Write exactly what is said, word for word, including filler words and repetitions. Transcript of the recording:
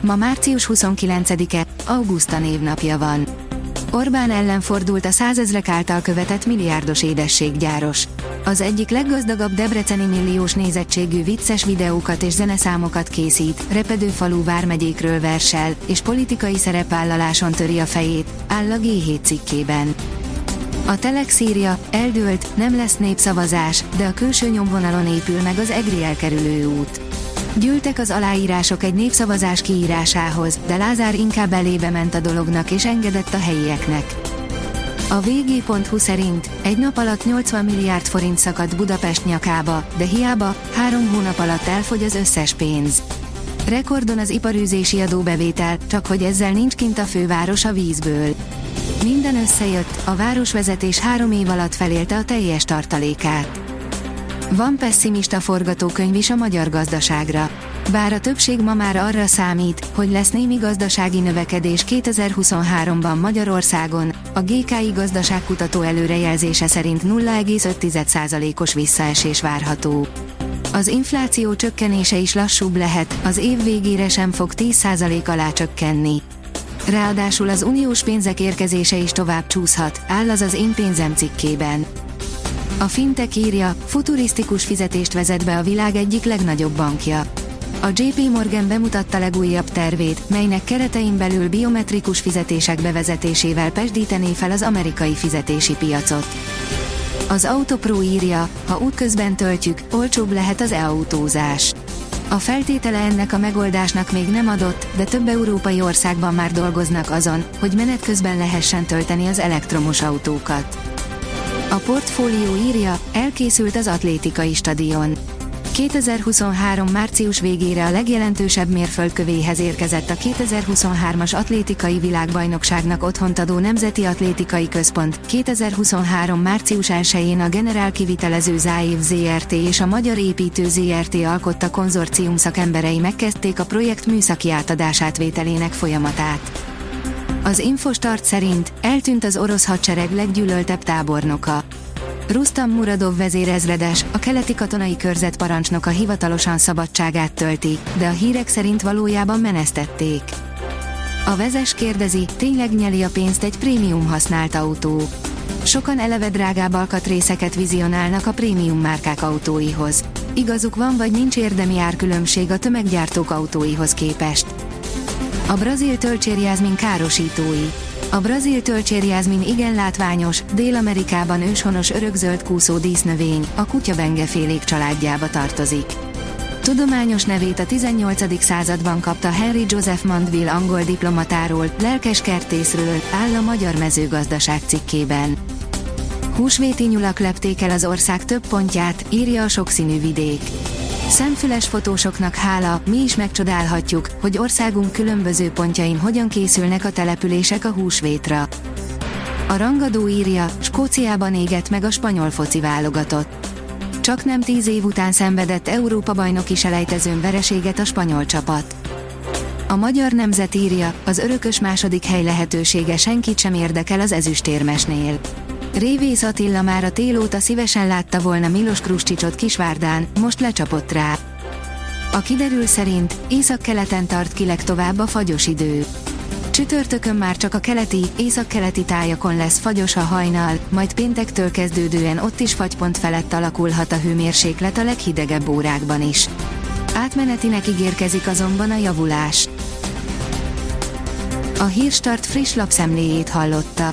Ma március huszonkilencedike, Auguszta névnapja van. Orbán ellen fordult a százezrek által követett milliárdos édességgyáros. Az egyik leggazdagabb debreceni milliós nézettségű vicces videókat és zeneszámokat készít, repedőfalú vármegyékről versel, és politikai szerepvállaláson töri a fejét, áll a gé hét cikkében. A Telex írja, eldőlt, nem lesz népszavazás, de a külső nyomvonalon épül meg az egri elkerülő út. Gyűltek az aláírások egy népszavazás kiírásához, de Lázár inkább elébe ment a dolognak és engedett a helyieknek. A vg pont hu szerint egy nap alatt nyolcvan milliárd forint szakadt Budapest nyakába, de hiába, három hónap alatt elfogy az összes pénz. Rekordon az iparűzési adóbevétel, csak hogy ezzel nincs kint a főváros a vízből. Minden összejött, a városvezetés három év alatt felélte a teljes tartalékát. Van pesszimista forgatókönyv is a magyar gazdaságra. Bár a többség ma már arra számít, hogy lesz némi gazdasági növekedés kétezer-huszonháromban Magyarországon, a gé ká i gazdaságkutató előrejelzése szerint nulla egész öt százalékos visszaesés várható. Az infláció csökkenése is lassúbb lehet, az év végére sem fog tíz százalék alá csökkenni. Ráadásul az uniós pénzek érkezése is tovább csúszhat, áll az az Én pénzem cikkében. A Fintech írja, futurisztikus fizetést vezet be a világ egyik legnagyobb bankja. A jé pé Morgan bemutatta legújabb tervét, melynek keretein belül biometrikus fizetések bevezetésével pezsdítené fel az amerikai fizetési piacot. Az AutoPro írja, ha útközben töltjük, olcsóbb lehet az e-autózás. A feltétele ennek a megoldásnak még nem adott, de több európai országban már dolgoznak azon, hogy menet közben lehessen tölteni az elektromos autókat. A Portfólió írja, elkészült az atlétikai stadion. kétezer-huszonhárom március végére a legjelentősebb mérföldkövéhez érkezett a kétezer-huszonhármas atlétikai világbajnokságnak otthont adó Nemzeti Atlétikai Központ. kétezer-huszonhárom március elsején a generál kivitelező ZÁÉV zé er té és a Magyar építő zé er té alkotta konzorcium szakemberei megkezdték a projekt műszaki átadásátvételének folyamatát. Az Infostart szerint eltűnt az orosz hadsereg leggyűlöltebb tábornoka. Rustam Muradov vezérezredes, a keleti katonai körzet parancsnoka hivatalosan szabadságát tölti, de a hírek szerint valójában menesztették. A Vezes kérdezi, tényleg nyeli a pénzt egy prémium használt autó. Sokan eleve drágább alkatrészeket vizionálnak a prémium márkák autóihoz. Igazuk van, vagy nincs érdemi árkülönbség a tömeggyártók autóihoz képest. A brazil tölcsérjázmin károsítói. A brazil tölcsérjázmin igen látványos, Dél-Amerikában őshonos örökzöld kúszó dísznövény, a kutyabengefélék családjába tartozik. Tudományos nevét a tizennyolcadik században kapta Henry Joseph Mandville angol diplomatáról, lelkes kertészről, áll a Magyar Mezőgazdaság cikkében. Húsvéti nyulak lepték el az ország több pontját, írja a Sokszínű Vidék. Szemfüles fotósoknak hála, mi is megcsodálhatjuk, hogy országunk különböző pontjain hogyan készülnek a települések a húsvétra. A Rangadó írja, Skóciában égett meg a spanyol foci válogatott. Csak nem tíz év után szenvedett Európa-bajnoki selejtezőn vereséget a spanyol csapat. A Magyar Nemzet írja, az örökös második hely lehetősége senkit sem érdekel az ezüstérmesnél. Révész Attila már a tél óta szívesen látta volna Milos Kruscsicot Kisvárdán, most lecsapott rá. A Kiderül szerint északkeleten tart ki legtovább a fagyos idő. Csütörtökön már csak a keleti, északkeleti tájakon lesz fagyos a hajnal, majd péntektől kezdődően ott is fagypont felett alakulhat a hőmérséklet a leghidegebb órákban is. Átmenetinek ígérkezik azonban a javulás. A Hírstart friss lapszemléjét hallotta.